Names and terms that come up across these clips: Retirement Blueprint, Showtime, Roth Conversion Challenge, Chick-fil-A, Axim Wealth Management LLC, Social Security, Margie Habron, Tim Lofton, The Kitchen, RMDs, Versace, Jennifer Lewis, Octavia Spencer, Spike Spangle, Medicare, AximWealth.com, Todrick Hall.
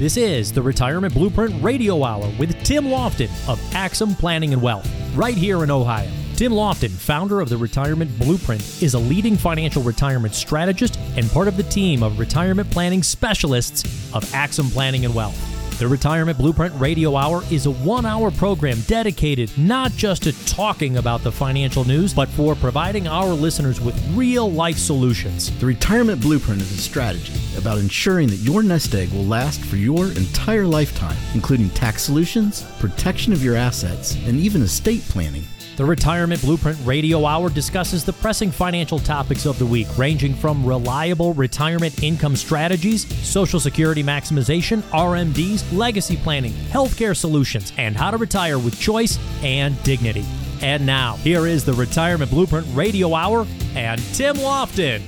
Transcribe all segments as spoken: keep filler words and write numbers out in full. This is the Retirement Blueprint Radio Hour with Tim Lofton of Axim Planning and Wealth, right here in Ohio. Tim Lofton, founder of the Retirement Blueprint, is a leading financial retirement strategist and part of the team of retirement planning specialists of Axim Planning and Wealth. The Retirement Blueprint Radio Hour is a one-hour program dedicated not just to talking about the financial news, but for providing our listeners with real-life solutions. The Retirement Blueprint is a strategy about ensuring that your nest egg will last for your entire lifetime, including tax solutions, protection of your assets, and even estate planning. The Retirement Blueprint Radio Hour discusses the pressing financial topics of the week, ranging from reliable retirement income strategies, Social Security maximization, R M Ds, legacy planning, healthcare solutions, and how to retire with choice and dignity. And now, here is the Retirement Blueprint Radio Hour and Tim Lofton.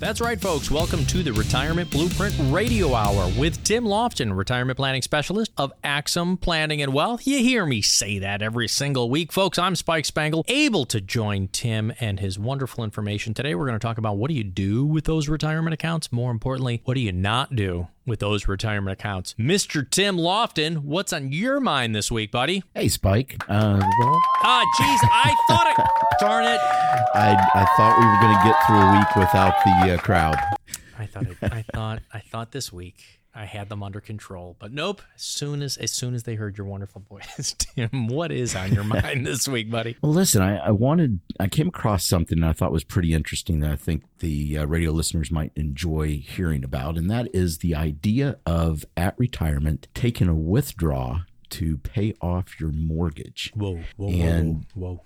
That's right, folks. Welcome to the Retirement Blueprint Radio Hour with Tim Lofton, retirement planning specialist of Axim Planning and Wealth. You hear me say that every single week. Folks, I'm Spike Spangle, able to join Tim and his wonderful information. Today, we're going to talk about what do you do with those retirement accounts? More importantly, what do you not do with those retirement accounts? Mister Tim Lofton, what's on your mind this week, buddy? Hey, Spike. Uh, well... Ah, geez, I thought it... Darn it. I, I thought we were going to get through a week without the uh, crowd. I thought it, I thought I thought this week I had them under control, but nope. As soon as as soon as they heard your wonderful voice, Tim, what is on your mind this week, buddy? Well, listen, I, I wanted I came across something that I thought was pretty interesting that I think the uh, radio listeners might enjoy hearing about, and that is the idea of at retirement taking a withdrawal to pay off your mortgage. Whoa, whoa, and whoa, whoa.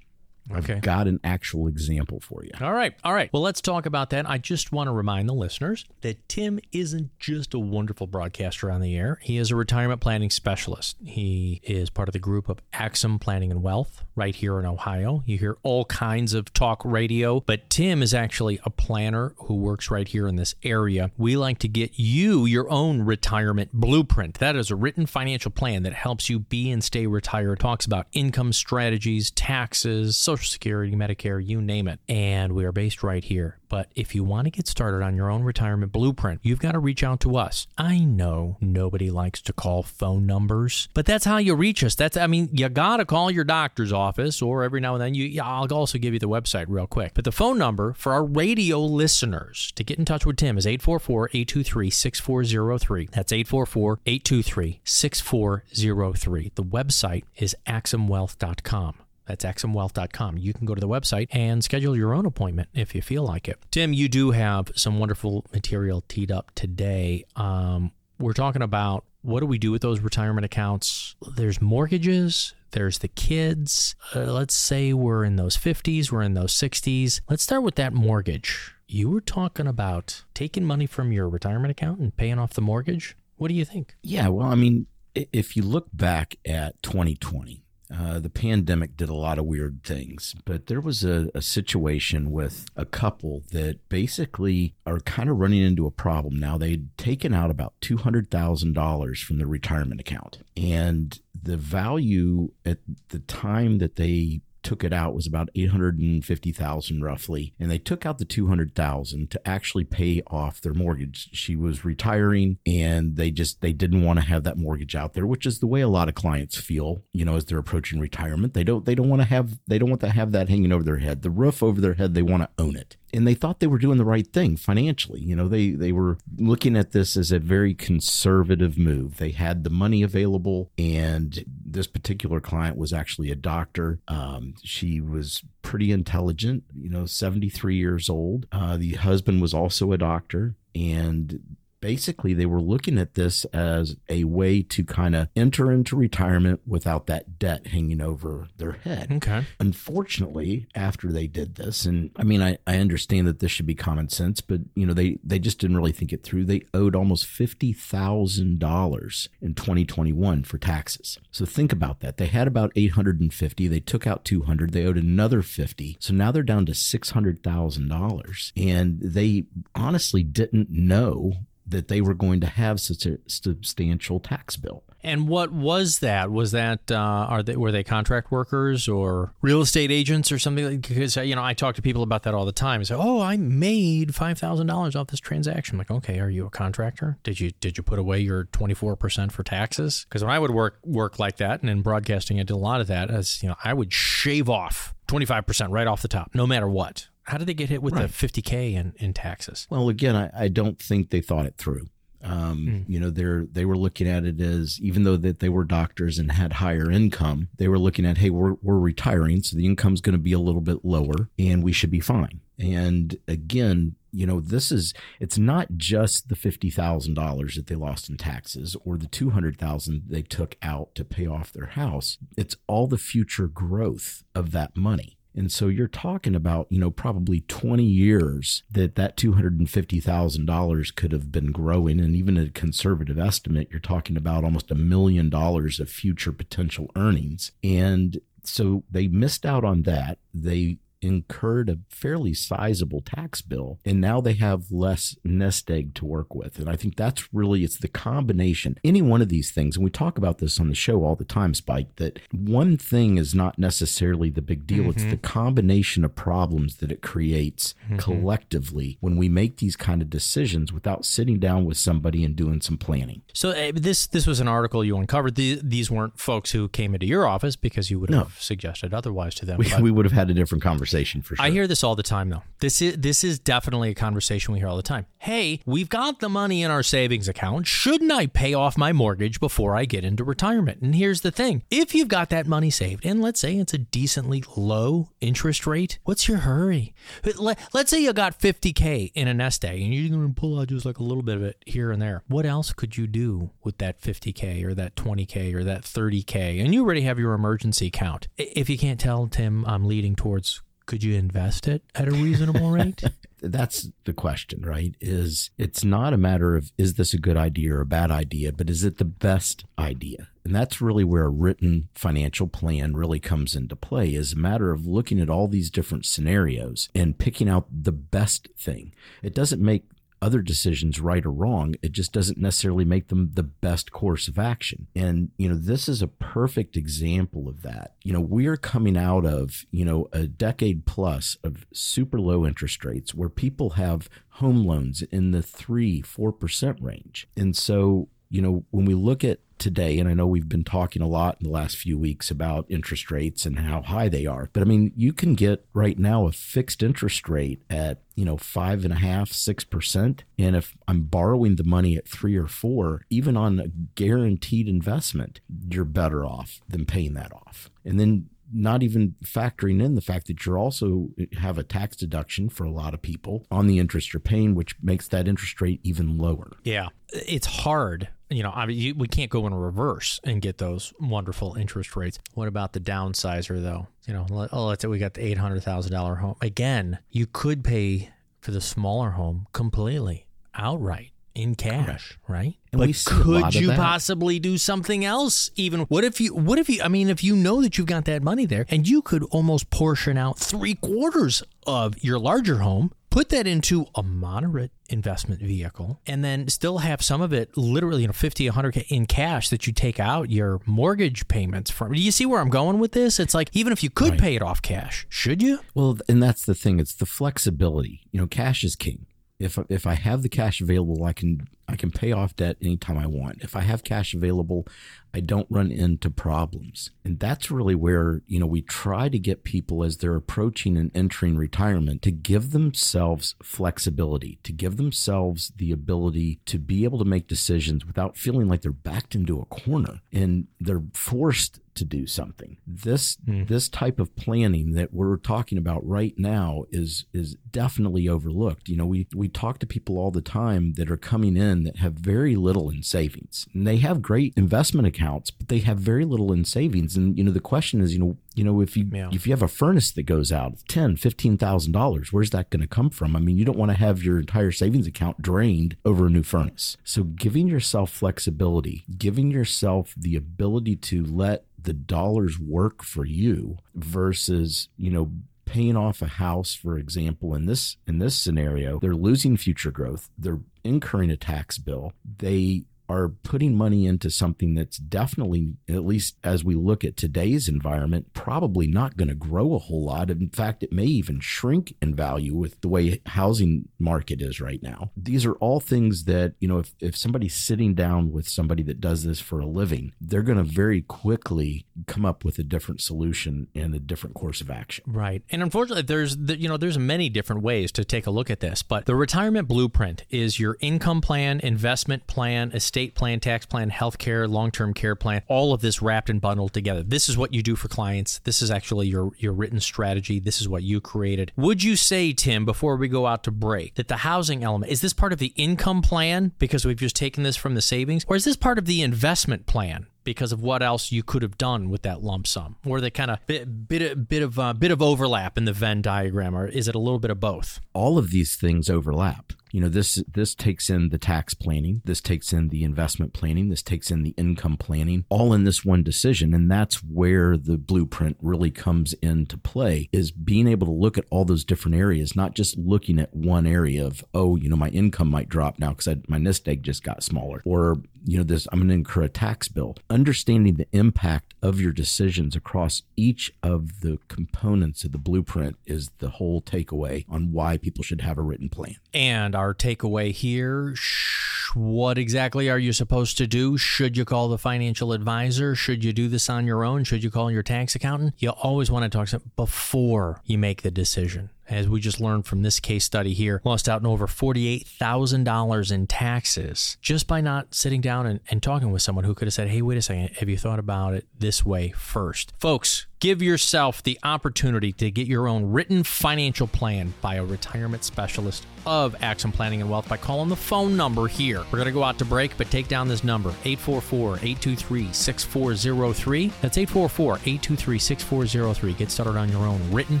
Okay. I've got an actual example for you. All right. All right. Well, let's talk about that. I just want to remind the listeners that Tim isn't just a wonderful broadcaster on the air. He is a retirement planning specialist. He is part of the group of Axim Planning and Wealth right here in Ohio. You hear all kinds of talk radio, but Tim is actually a planner who works right here in this area. We like to get you your own retirement blueprint. That is a written financial plan that helps you be and stay retired. Talks about income strategies, taxes, social Social Security, Medicare, you name it. And we are based right here. But if you want to get started on your own retirement blueprint, you've got to reach out to us. I know nobody likes to call phone numbers, but that's how you reach us. That's, I mean, you got to call your doctor's office, or every now and then, you, I'll also give you the website real quick. But the phone number for our radio listeners to get in touch with Tim is eight four four, eight two three, six four zero three. That's eight four four, eight two three, six four zero three. The website is Axim Wealth dot com. That's Axim Wealth dot com. You can go to the website and schedule your own appointment if you feel like it. Tim, you do have some wonderful material teed up today. Um, we're talking about what do we do with those retirement accounts? There's mortgages. There's the kids. Uh, let's say we're in those fifties. We're in those sixties. Let's start with that mortgage. You were talking about taking money from your retirement account and paying off the mortgage. What do you think? Yeah, well, I mean, if you look back at twenty twenty, Uh, the pandemic did a lot of weird things, but there was a, a situation with a couple that basically are kind of running into a problem now. They'd taken out about two hundred thousand dollars from their retirement account, and the value at the time that they took it out was about eight hundred fifty thousand dollars roughly, and they took out the two hundred thousand dollars to actually pay off their mortgage. She was retiring, and they just they didn't want to have that mortgage out there, which is the way a lot of clients feel, you know, as they're approaching retirement. They don't they don't want to have they don't want to have that hanging over their head, the roof over their head. They want to own it. And they thought they were doing the right thing financially. You know, they they were looking at this as a very conservative move. They had the money available, and this particular client was actually a doctor. Um, she was pretty intelligent, you know, seventy-three years old. Uh, the husband was also a doctor, and basically they were looking at this as a way to kind of enter into retirement without that debt hanging over their head. Okay. Unfortunately, after they did this, and I mean, I, I understand that this should be common sense, but you know, they, they just didn't really think it through. They owed almost fifty thousand dollars in twenty twenty-one for taxes. So think about that. They had about eight hundred fifty. They took out two hundred. They owed another fifty. So now they're down to six hundred thousand dollars. And they honestly didn't know that they were going to have such a substantial tax bill. And what was that? Was that uh, are they were they contract workers or real estate agents or something? Like, because you know I talk to people about that all the time. Say, oh, I made five thousand dollars off this transaction. I'm like, okay, are you a contractor? Did you did you put away your twenty four percent for taxes? Because when I would work work like that, and in broadcasting, I did a lot of that. As you know, I would shave off twenty five percent right off the top, no matter what. How did they get hit with right. the fifty K in, in taxes? Well, again, I, I don't think they thought it through. Um, mm. You know, they're they were looking at it as, even though that they were doctors and had higher income, they were looking at, hey, we're we're retiring, so the income's going to be a little bit lower, and we should be fine. And again, you know, this is it's not just the fifty thousand dollars that they lost in taxes or the two hundred thousand dollars they took out to pay off their house. It's all the future growth of that money. And so you're talking about, you know, probably twenty years that that two hundred fifty thousand dollars could have been growing. And even a conservative estimate, you're talking about almost a million dollars of future potential earnings. And so they missed out on that. They incurred a fairly sizable tax bill, and now they have less nest egg to work with. And I think that's really, it's the combination. Any one of these things, and we talk about this on the show all the time, Spike, that one thing is not necessarily the big deal. Mm-hmm. It's the combination of problems that it creates mm-hmm. collectively when we make these kind of decisions without sitting down with somebody and doing some planning. So uh, this this was an article you uncovered. These, these weren't folks who came into your office, because you would have no. suggested otherwise to them. We, but- we would have had a different conversation. For sure. I hear this all the time, though. This is this is definitely a conversation we hear all the time. Hey, we've got the money in our savings account. Shouldn't I pay off my mortgage before I get into retirement? And here's the thing. If you've got that money saved, and let's say it's a decently low interest rate, what's your hurry? Let's say you got fifty K in a nest egg, and you're going to pull out just like a little bit of it here and there. What else could you do with that fifty K or that twenty K or that thirty K? And you already have your emergency account. If you can't tell, Tim, I'm leading towards... Could you invest it at a reasonable rate? That's the question, right? Is it's not a matter of, is this a good idea or a bad idea, but is it the best idea? And that's really where a written financial plan really comes into play, is a matter of looking at all these different scenarios and picking out the best thing. It doesn't make other decisions right or wrong. It just doesn't necessarily make them the best course of action. And, you know, this is a perfect example of that. You know, we're coming out of, you know, a decade plus of super low interest rates where people have home loans in the three, four percent range. And so, you know, when we look at today, and I know we've been talking a lot in the last few weeks about interest rates and how high they are, but I mean, you can get right now a fixed interest rate at, you know, five and a half, six percent. And if I'm borrowing the money at three or four, even on a guaranteed investment, you're better off than paying that off. And then not even factoring in the fact that you're also have a tax deduction for a lot of people on the interest you're paying, which makes that interest rate even lower. Yeah, it's hard. You know, I mean, you, we can't go in reverse and get those wonderful interest rates. What about the downsizer, though? You know, let, oh, let's say we got the eight hundred thousand dollars home. Again, you could pay for the smaller home completely, outright, in cash, right? And but could you possibly do something else? Even what if you, what if you, I mean, if you know that you've got that money there and you could almost portion out three quarters of your larger home, put that into a moderate investment vehicle, and then still have some of it, literally, you know, fifty, one hundred K in cash that you take out your mortgage payments from. Do you see where I'm going with this? It's like, even if you could right. pay it off cash, should you? Well, and that's the thing. It's the flexibility. You know, cash is king. If if I have the cash available, I can I can pay off debt anytime I want. If I have cash available, I don't run into problems. And that's really where, you know, we try to get people as they're approaching and entering retirement to give themselves flexibility, to give themselves the ability to be able to make decisions without feeling like they're backed into a corner and they're forced to do something. This mm. this type of planning that we're talking about right now is is definitely overlooked. You know, we we talk to people all the time that are coming in that have very little in savings. And they have great investment accounts, but they have very little in savings. And you know, the question is, you know, you know, if you yeah. if you have a furnace that goes out, ten thousand dollars, fifteen thousand dollars, where's that going to come from? I mean, you don't want to have your entire savings account drained over a new furnace. So giving yourself flexibility, giving yourself the ability to let the dollars work for you versus, you know, paying off a house, for example, in this in this scenario, they're losing future growth, they're incurring a tax bill, they are putting money into something that's definitely, at least as we look at today's environment, probably not going to grow a whole lot. In fact, it may even shrink in value with the way housing market is right now. These are all things that, you know, if, if somebody's sitting down with somebody that does this for a living, they're going to very quickly come up with a different solution and a different course of action. Right. And unfortunately, there's, the, you know, there's many different ways to take a look at this, but the Retirement Blueprint is your income plan, investment plan, estate plan, tax plan, healthcare, long-term care plan, all of this wrapped and bundled together. This is what you do for clients. This is actually your, your written strategy. This is what you created. Would you say, Tim, before we go out to break, that the housing element, is this part of the income plan because we've just taken this from the savings? Or is this part of the investment plan because of what else you could have done with that lump sum? Or the kind of bit, bit, bit of uh, bit of overlap in the Venn diagram, or is it a little bit of both? All of these things overlap. You know, this this takes in the tax planning, this takes in the investment planning, this takes in the income planning, all in this one decision. And that's where the blueprint really comes into play, is being able to look at all those different areas, not just looking at one area of, oh, you know, my income might drop now because my nest egg just got smaller, or, you know, this, I'm going to incur a tax bill. Understanding the impact of your decisions across each of the components of the blueprint is the whole takeaway on why people should have a written plan. And our takeaway here, shh, what exactly are you supposed to do? Should you call the financial advisor? Should you do this on your own? Should you call your tax accountant? You always want to talk to them before you make the decision. As we just learned from this case study here, lost out on over forty-eight thousand dollars in taxes just by not sitting down and, and talking with someone who could have said, hey, wait a second, have you thought about it this way first? Folks, give yourself the opportunity to get your own written financial plan by a retirement specialist of Axim Planning and Wealth by calling the phone number here. We're going to go out to break, but take down this number, eight four four, eight two three, six four zero three. That's eight four four, eight two three, six four zero three. Get started on your own written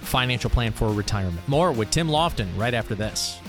financial plan for retirement. More with Tim Lofton right after this.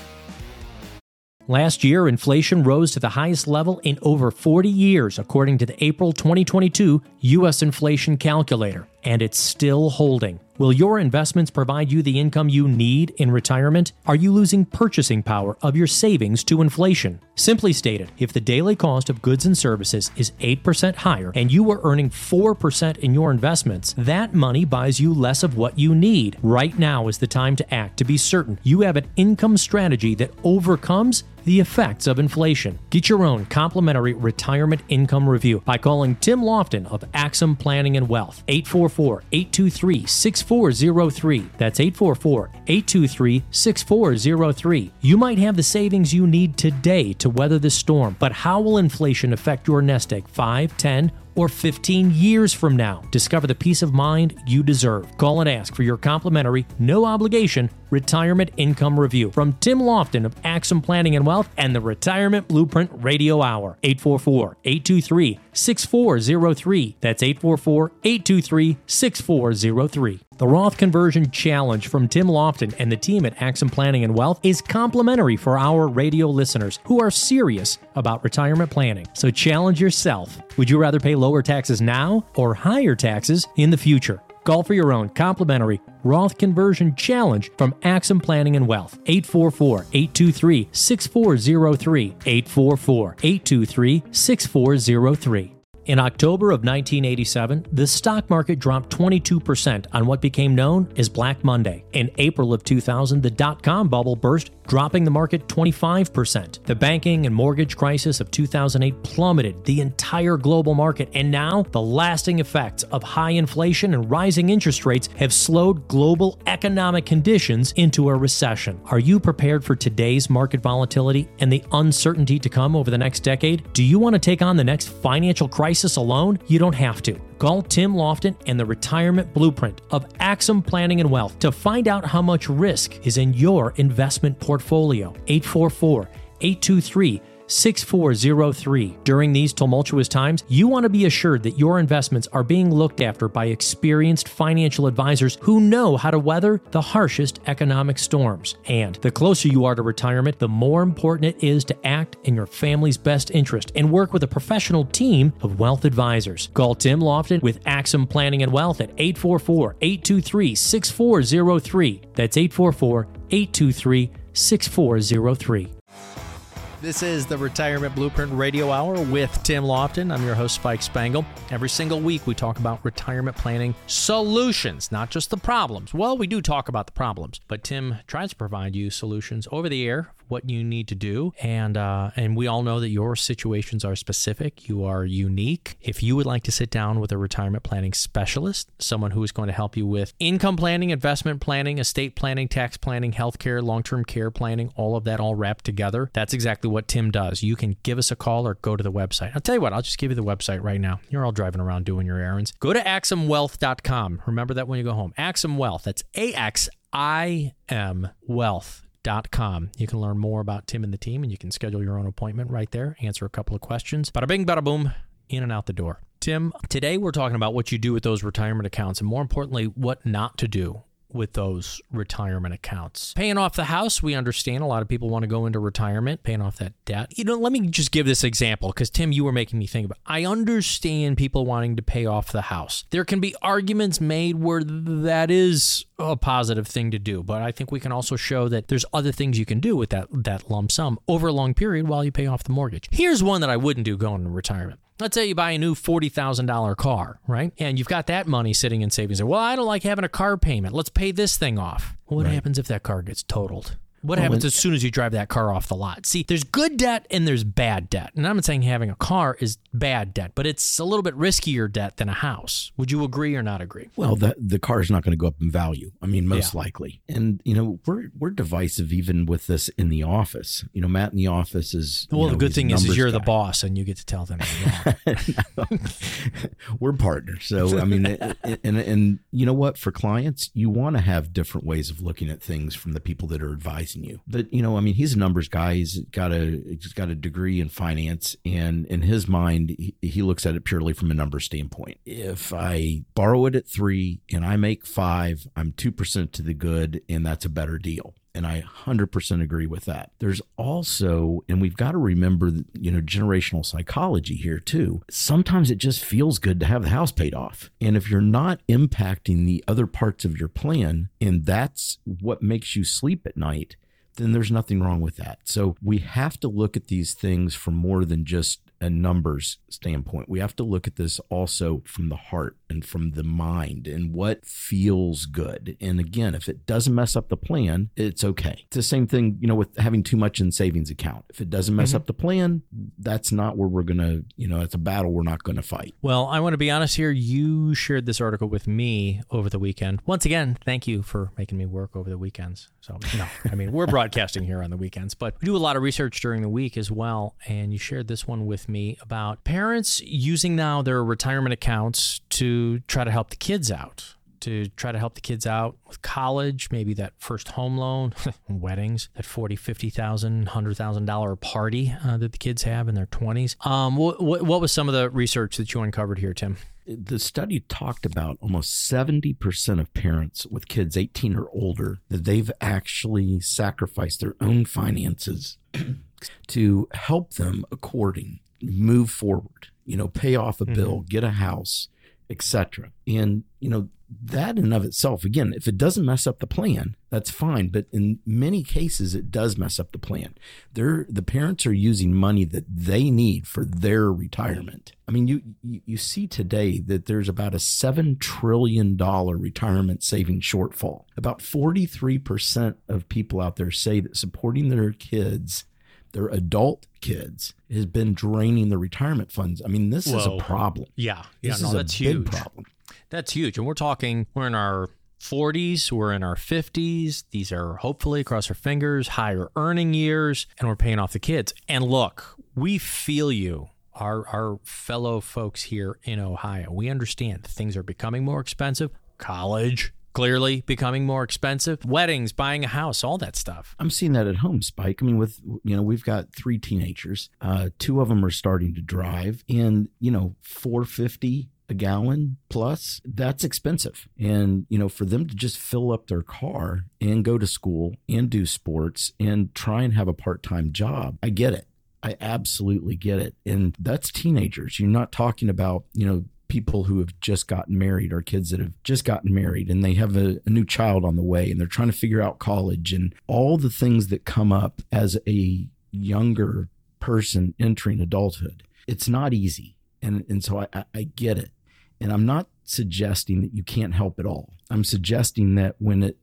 Last year, inflation rose to the highest level in over forty years, according to the April twenty twenty-two U S inflation calculator, and it's still holding. Will your investments provide you the income you need in retirement? Are you losing purchasing power of your savings to inflation? Simply stated, if the daily cost of goods and services is eight percent higher and you are earning four percent in your investments, that money buys you less of what you need. Right now is the time to act to be certain you have an income strategy that overcomes the effects of inflation. Get your own complimentary retirement income review by calling Tim Lofton of Axim Planning and Wealth, eight four four, eight two three, six four zero three. That's eight four four, eight two three, six four zero three. You might have the savings you need today to weather the storm, but how will inflation affect your nest egg five, ten, or fifteen years from now? Discover the peace of mind you deserve. Call and ask for your complimentary, no obligation, retirement income review from Tim Lofton of Axim Planning and Wealth and the Retirement Blueprint Radio Hour. eight four four, eight two three, six four zero three. That's eight four four, eight two three, six four zero three. The Roth Conversion Challenge from Tim Lofton and the team at Axim Planning and Wealth is complimentary for our radio listeners who are serious about retirement planning. So challenge yourself. Would you rather pay lower taxes now or higher taxes in the future? Call for your own complimentary Roth Conversion Challenge from Axim Planning and Wealth. eight four four, eight two three, six four zero three. eight four four, eight two three, six four zero three. In October of nineteen eighty-seven, the stock market dropped twenty-two percent on what became known as Black Monday. In April of two thousand, the dot-com bubble burst, dropping the market twenty-five percent. The banking and mortgage crisis of two thousand eight plummeted the entire global market, and now the lasting effects of high inflation and rising interest rates have slowed global economic conditions into a recession. Are you prepared for today's market volatility and the uncertainty to come over the next decade? Do you want to take on the next financial crisis alone? You don't have to. Call Tim Lofton and the Retirement Blueprint of Axim Planning and Wealth to find out how much risk is in your investment portfolio. eight four four, eight two three, six four zero three. During these tumultuous times, you want to be assured that your investments are being looked after by experienced financial advisors who know how to weather the harshest economic storms. And the closer you are to retirement, the more important it is to act in your family's best interest and work with a professional team of wealth advisors. Call Tim Lofton with Axim Planning and Wealth at eight four four, eight two three, six four zero three. That's eight four four, eight two three, six four zero three. This is the Retirement Blueprint Radio Hour with Tim Lofton. I'm your host, Spike Spangle. Every single week, we talk about retirement planning solutions, not just the problems. Well, we do talk about the problems, but Tim tries to provide you solutions over the air, what you need to do. And uh, and we all know that your situations are specific. You are unique. If you would like to sit down with a retirement planning specialist, someone who is going to help you with income planning, investment planning, estate planning, tax planning, healthcare, long-term care planning, all of that all wrapped together, that's exactly what Tim does. You can give us a call or go to the website. I'll tell you what, I'll just give you the website right now. You're all driving around doing your errands. Go to Axim Wealth dot com. Remember that when you go home. Axim Wealth. That's A X I M Wealth. .com. You can learn more about Tim and the team, and you can schedule your own appointment right there, answer a couple of questions. Bada bing, bada boom, in and out the door. Tim, today we're talking about what you do with those retirement accounts, and more importantly, what not to do with those retirement accounts. Paying off the house, we understand a lot of people want to go into retirement, paying off that debt. You know, let me just give this example because, Tim, you were making me think about it. I understand people wanting to pay off the house. There can be arguments made where that is a positive thing to do, but I think we can also show that there's other things you can do with that, that lump sum over a long period while you pay off the mortgage. Here's one that I wouldn't do going into retirement. Let's say you buy a new forty thousand dollars car, right? And you've got that money sitting in savings. Well, I don't like having a car payment. Let's pay this thing off. What right. happens if that car gets totaled? What well, happens as soon as you drive that car off the lot? See, there's good debt and there's bad debt. And I'm not saying having a car is bad debt, but it's a little bit riskier debt than a house. Would you agree or not agree? Well, the, the car is not going to go up in value. I mean, most yeah. likely. And, you know, we're we're divisive even with this in the office. You know, Matt in the office is... Well, you know, the good thing is, is you're guy. the boss and you get to tell them. We're partners. So, I mean, and, and, and you know what? For clients, you want to have different ways of looking at things from the people that are advising you. But, you know, I mean, he's a numbers guy. He's got a he's got a degree in finance. And in his mind, he, he looks at it purely from a numbers standpoint. If I borrow it at three and I make five, I'm two percent to the good. And that's a better deal. And I one hundred percent agree with that. There's also, and we've got to remember, you know, generational psychology here too. Sometimes it just feels good to have the house paid off. And if you're not impacting the other parts of your plan, and that's what makes you sleep at night, then there's nothing wrong with that. So we have to look at these things from more than just a numbers standpoint. We have to look at this also from the heart and from the mind and what feels good. And again, if it doesn't mess up the plan, it's okay. It's the same thing, you know, with having too much in savings account. If it doesn't mess mm-hmm. up the plan, that's not where we're going to, you know, it's a battle we're not going to fight. Well, I want to be honest here. You shared this article with me over the weekend. Once again, thank you for making me work over the weekends. So, no, I mean, we're broadcasting here on the weekends, but we do a lot of research during the week as well. And you shared this one with me about parents using now their retirement accounts to try to help the kids out, to try to help the kids out with college, maybe that first home loan, weddings, that forty thousand dollars, fifty thousand dollars, one hundred thousand dollars party uh, that the kids have in their twenties. Um, what, what, what was some of the research that you uncovered here, Tim? The study talked about almost seventy percent of parents with kids eighteen or older that they've actually sacrificed their own finances to help them according, move forward, you know, pay off a mm-hmm. bill, get a house, et cetera. And, you know, that in and of itself, again, if it doesn't mess up the plan, that's fine. But in many cases, it does mess up the plan. They're, the parents are using money that they need for their retirement. I mean, you, you, you see today that there's about a seven trillion dollars retirement saving shortfall. About forty-three percent of people out there say that supporting their kids, their adult kids, has been draining their retirement funds. I mean, this Whoa. is a problem. Yeah. yeah this no, is that's a huge. big problem. That's huge. And we're talking, we're in our forties, we're in our fifties. These are hopefully, cross our fingers, higher earning years, and we're paying off the kids. And look, we feel you. Our, our fellow folks here in Ohio, we understand that things are becoming more expensive. College, clearly becoming more expensive. Weddings, buying a house, all that stuff. I'm seeing that at home, Spike. I mean, with, you know, we've got three teenagers. Uh, two of them are starting to drive, and, you know, four fifty a gallon plus, that's expensive. And, you know, for them to just fill up their car and go to school and do sports and try and have a part-time job, I get it. I absolutely get it. And that's teenagers. You're not talking about, you know, people who have just gotten married or kids that have just gotten married and they have a, a new child on the way and they're trying to figure out college and all the things that come up as a younger person entering adulthood. It's not easy. And, and so I, I get it. And I'm not suggesting that you can't help at all. I'm suggesting that when it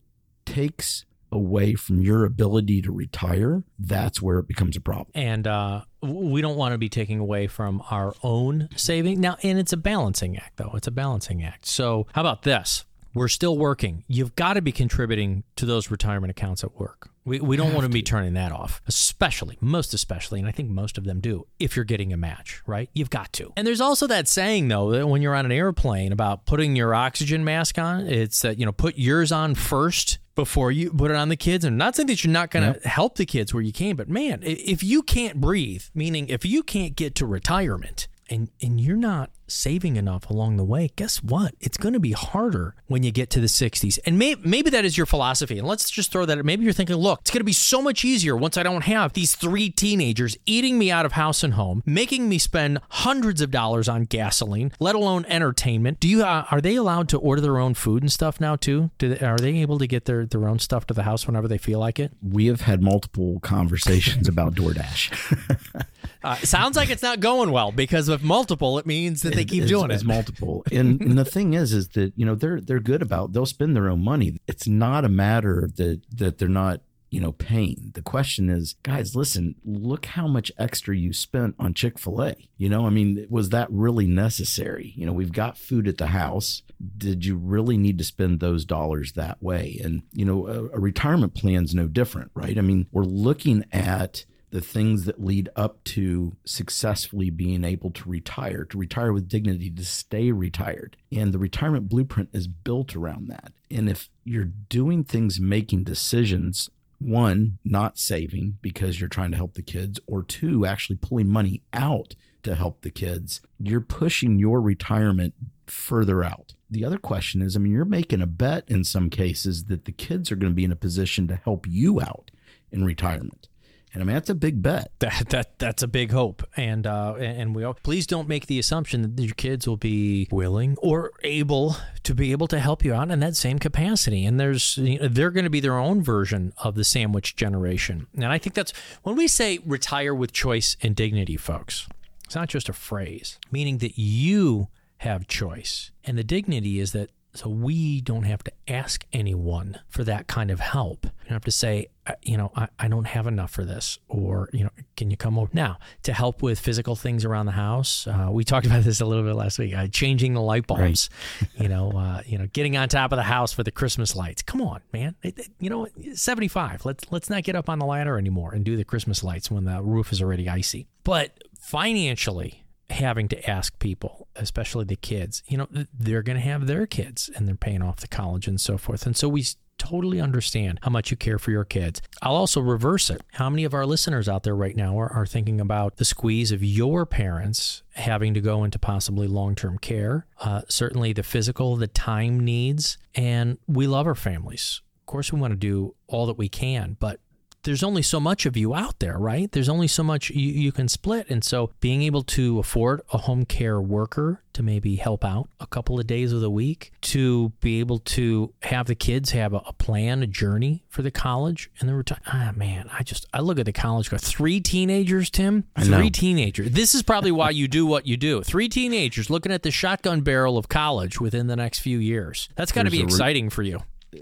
takes away from your ability to retire, that's where it becomes a problem. And uh, we don't want to be taking away from our own saving. Now, and it's a balancing act, though. It's a balancing act. So how about this? We're still working. You've got to be contributing to those retirement accounts at work. We we don't want to be turning that off, especially, most especially, and I think most of them do, if you're getting a match, right? You've got to. And there's also that saying, though, that when you're on an airplane about putting your oxygen mask on, it's that, you know, put yours on first before you put it on the kids. And not saying that you're not going to yep. help the kids where you can, but man, if you can't breathe, meaning if you can't get to retirement, and and you're not saving enough along the way, guess what? It's going to be harder when you get to the sixties. And may, maybe that is your philosophy. And let's just throw that at, maybe you're thinking, look, it's going to be so much easier once I don't have these three teenagers eating me out of house and home, making me spend hundreds of dollars on gasoline, let alone entertainment. Do you uh, are they allowed to order their own food and stuff now too? Do they, are they able to get their, their own stuff to the house whenever they feel like it? We have had multiple conversations about DoorDash. uh, sounds like it's not going well, because if multiple, it means that they keep it's, doing it. It's multiple. And, and the thing is, is that, you know, they're, they're good about, they'll spend their own money. It's not a matter that, that they're not, you know, paying. The question is, guys, listen, look how much extra you spent on Chick-fil-A. You know, I mean, was that really necessary? You know, we've got food at the house. Did you really need to spend those dollars that way? And, you know, a, a retirement plan's no different, right? I mean, we're looking at the things that lead up to successfully being able to retire, to retire with dignity, to stay retired. And the retirement blueprint is built around that. And if you're doing things, making decisions, one, not saving because you're trying to help the kids, or two, actually pulling money out to help the kids, you're pushing your retirement further out. The other question is, I mean, you're making a bet in some cases that the kids are going to be in a position to help you out in retirement. And I mean, that's a big bet. That that that's a big hope. And uh, and we all, please don't make the assumption that your kids will be willing or able to be able to help you out in that same capacity. And there's, you know, they're going to be their own version of the sandwich generation. And I think that's when we say retire with choice and dignity, folks. It's not just a phrase, meaning that you have choice, and the dignity is that. So we don't have to ask anyone for that kind of help. You don't have to say, you know, I, I don't have enough for this, or, you know, can you come over now to help with physical things around the house? Uh, we talked about this a little bit last week, uh, changing the light bulbs, right. you know, uh, you know, getting on top of the house for the Christmas lights. Come on, man. It, it, you know, seventy-five, let's, let's not get up on the ladder anymore and do the Christmas lights when the roof is already icy. But financially, having to ask people, especially the kids, you know, they're going to have their kids and they're paying off the college and so forth. And so we totally understand how much you care for your kids. I'll also reverse it. How many of our listeners out there right now are, are thinking about the squeeze of your parents having to go into possibly long-term care, uh, certainly the physical, the time needs, and we love our families. Of course, we want to do all that we can, but there's only so much of you out there, right? There's only so much you, you can split. And so being able to afford a home care worker to maybe help out a couple of days of the week, to be able to have the kids have a, a plan, a journey for the college and the retirement. Ah, man, I just, I look at the college, go, three teenagers, Tim, three teenagers. This is probably why you do what you do. Three teenagers looking at the shotgun barrel of college within the next few years. That's got to be exciting re- for you.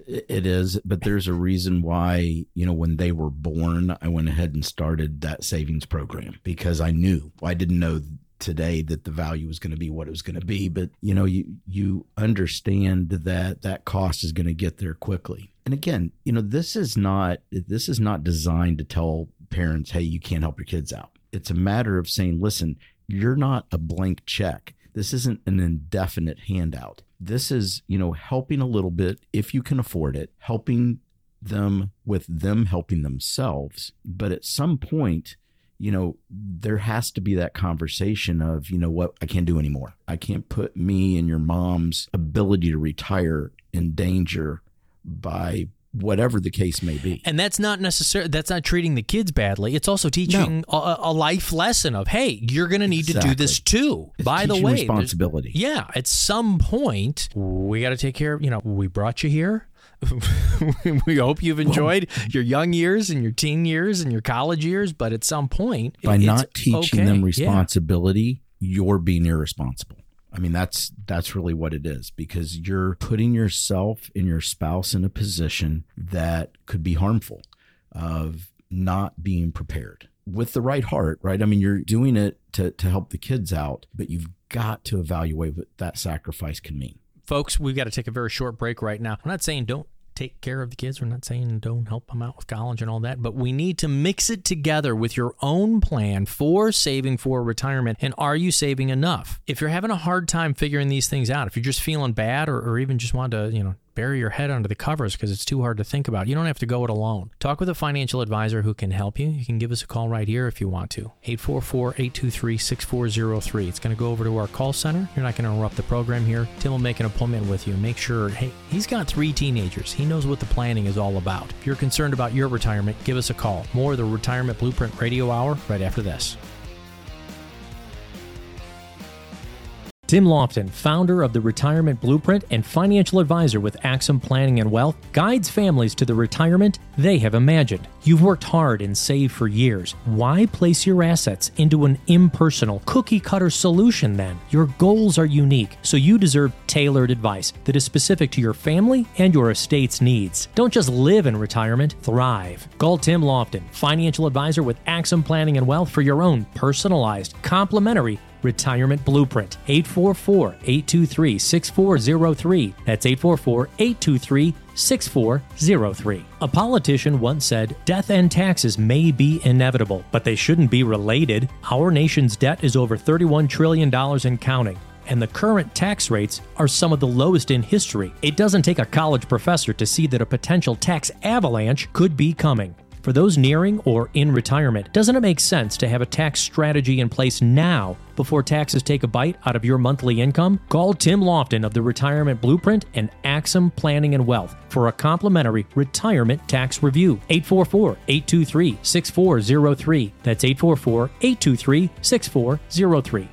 It is, but there's a reason why, you know, when they were born, I went ahead and started that savings program, because I knew, I didn't know today that the value was going to be what it was going to be. But, you know, you, you understand that that cost is going to get there quickly. And again, you know, this is not, this is not designed to tell parents, hey, you can't help your kids out. It's a matter of saying, listen, you're not a blank check. This isn't an indefinite handout. This is, you know, helping a little bit if you can afford it, helping them with them helping themselves. But at some point, you know, there has to be that conversation of, you know what, I can't do anymore. I can't put me and your mom's ability to retire in danger by whatever the case may be. And that's not necessarily, that's not treating the kids badly. It's also teaching no. a, a life lesson of, hey, you're going to need exactly. to do this too. It's By the way, responsibility. Yeah. At some point, we got to take care of, you know, we brought you here. we hope you've enjoyed well, your young years and your teen years and your college years, but at some point, by it's not teaching okay. them responsibility, yeah. you're being irresponsible. I mean, that's that's really what it is, because you're putting yourself and your spouse in a position that could be harmful of not being prepared with the right heart, right? I mean, you're doing it to to help the kids out, but you've got to evaluate what that sacrifice can mean. Folks, we've got to take a very short break right now. I'm not saying don't take care of the kids. We're not saying don't help them out with college and all that, but we need to mix it together with your own plan for saving for retirement. And are you saving enough? If you're having a hard time figuring these things out, if you're just feeling bad or, or even just want to, you know, bury your head under the covers because it's too hard to think about, you don't have to go it alone. Talk with a financial advisor who can help you. You can give us a call right here if you want to. eight four four, eight two three, six four zero three. It's going to go over to our call center. You're not going to interrupt the program here. Tim will make an appointment with you. Make sure, hey, he's got three teenagers. He knows what the planning is all about. If you're concerned about your retirement, give us a call. More of the Retirement Blueprint Radio Hour right after this. Tim Lofton, founder of the Retirement Blueprint and financial advisor with Axim Planning and Wealth, guides families to the retirement they have imagined. You've worked hard and saved for years. Why place your assets into an impersonal, cookie-cutter solution then? Your goals are unique, so you deserve tailored advice that is specific to your family and your estate's needs. Don't just live in retirement, thrive. Call Tim Lofton, financial advisor with Axim Planning and Wealth, for your own personalized, complimentary Retirement Blueprint. eight four four, eight two three, six four zero three. That's eight four four, eight two three, six four zero three. A politician once said, "Death and taxes may be inevitable, but they shouldn't be related." Our nation's debt is over thirty-one trillion dollars and counting, and the current tax rates are some of the lowest in history. It doesn't take a college professor to see that a potential tax avalanche could be coming. For those nearing or in retirement, doesn't it make sense to have a tax strategy in place now before taxes take a bite out of your monthly income? Call Tim Lofton of the Retirement Blueprint and Axim Planning and Wealth for a complimentary retirement tax review. eight four four, eight two three, six four zero three. That's eight four four, eight two three, six four zero three.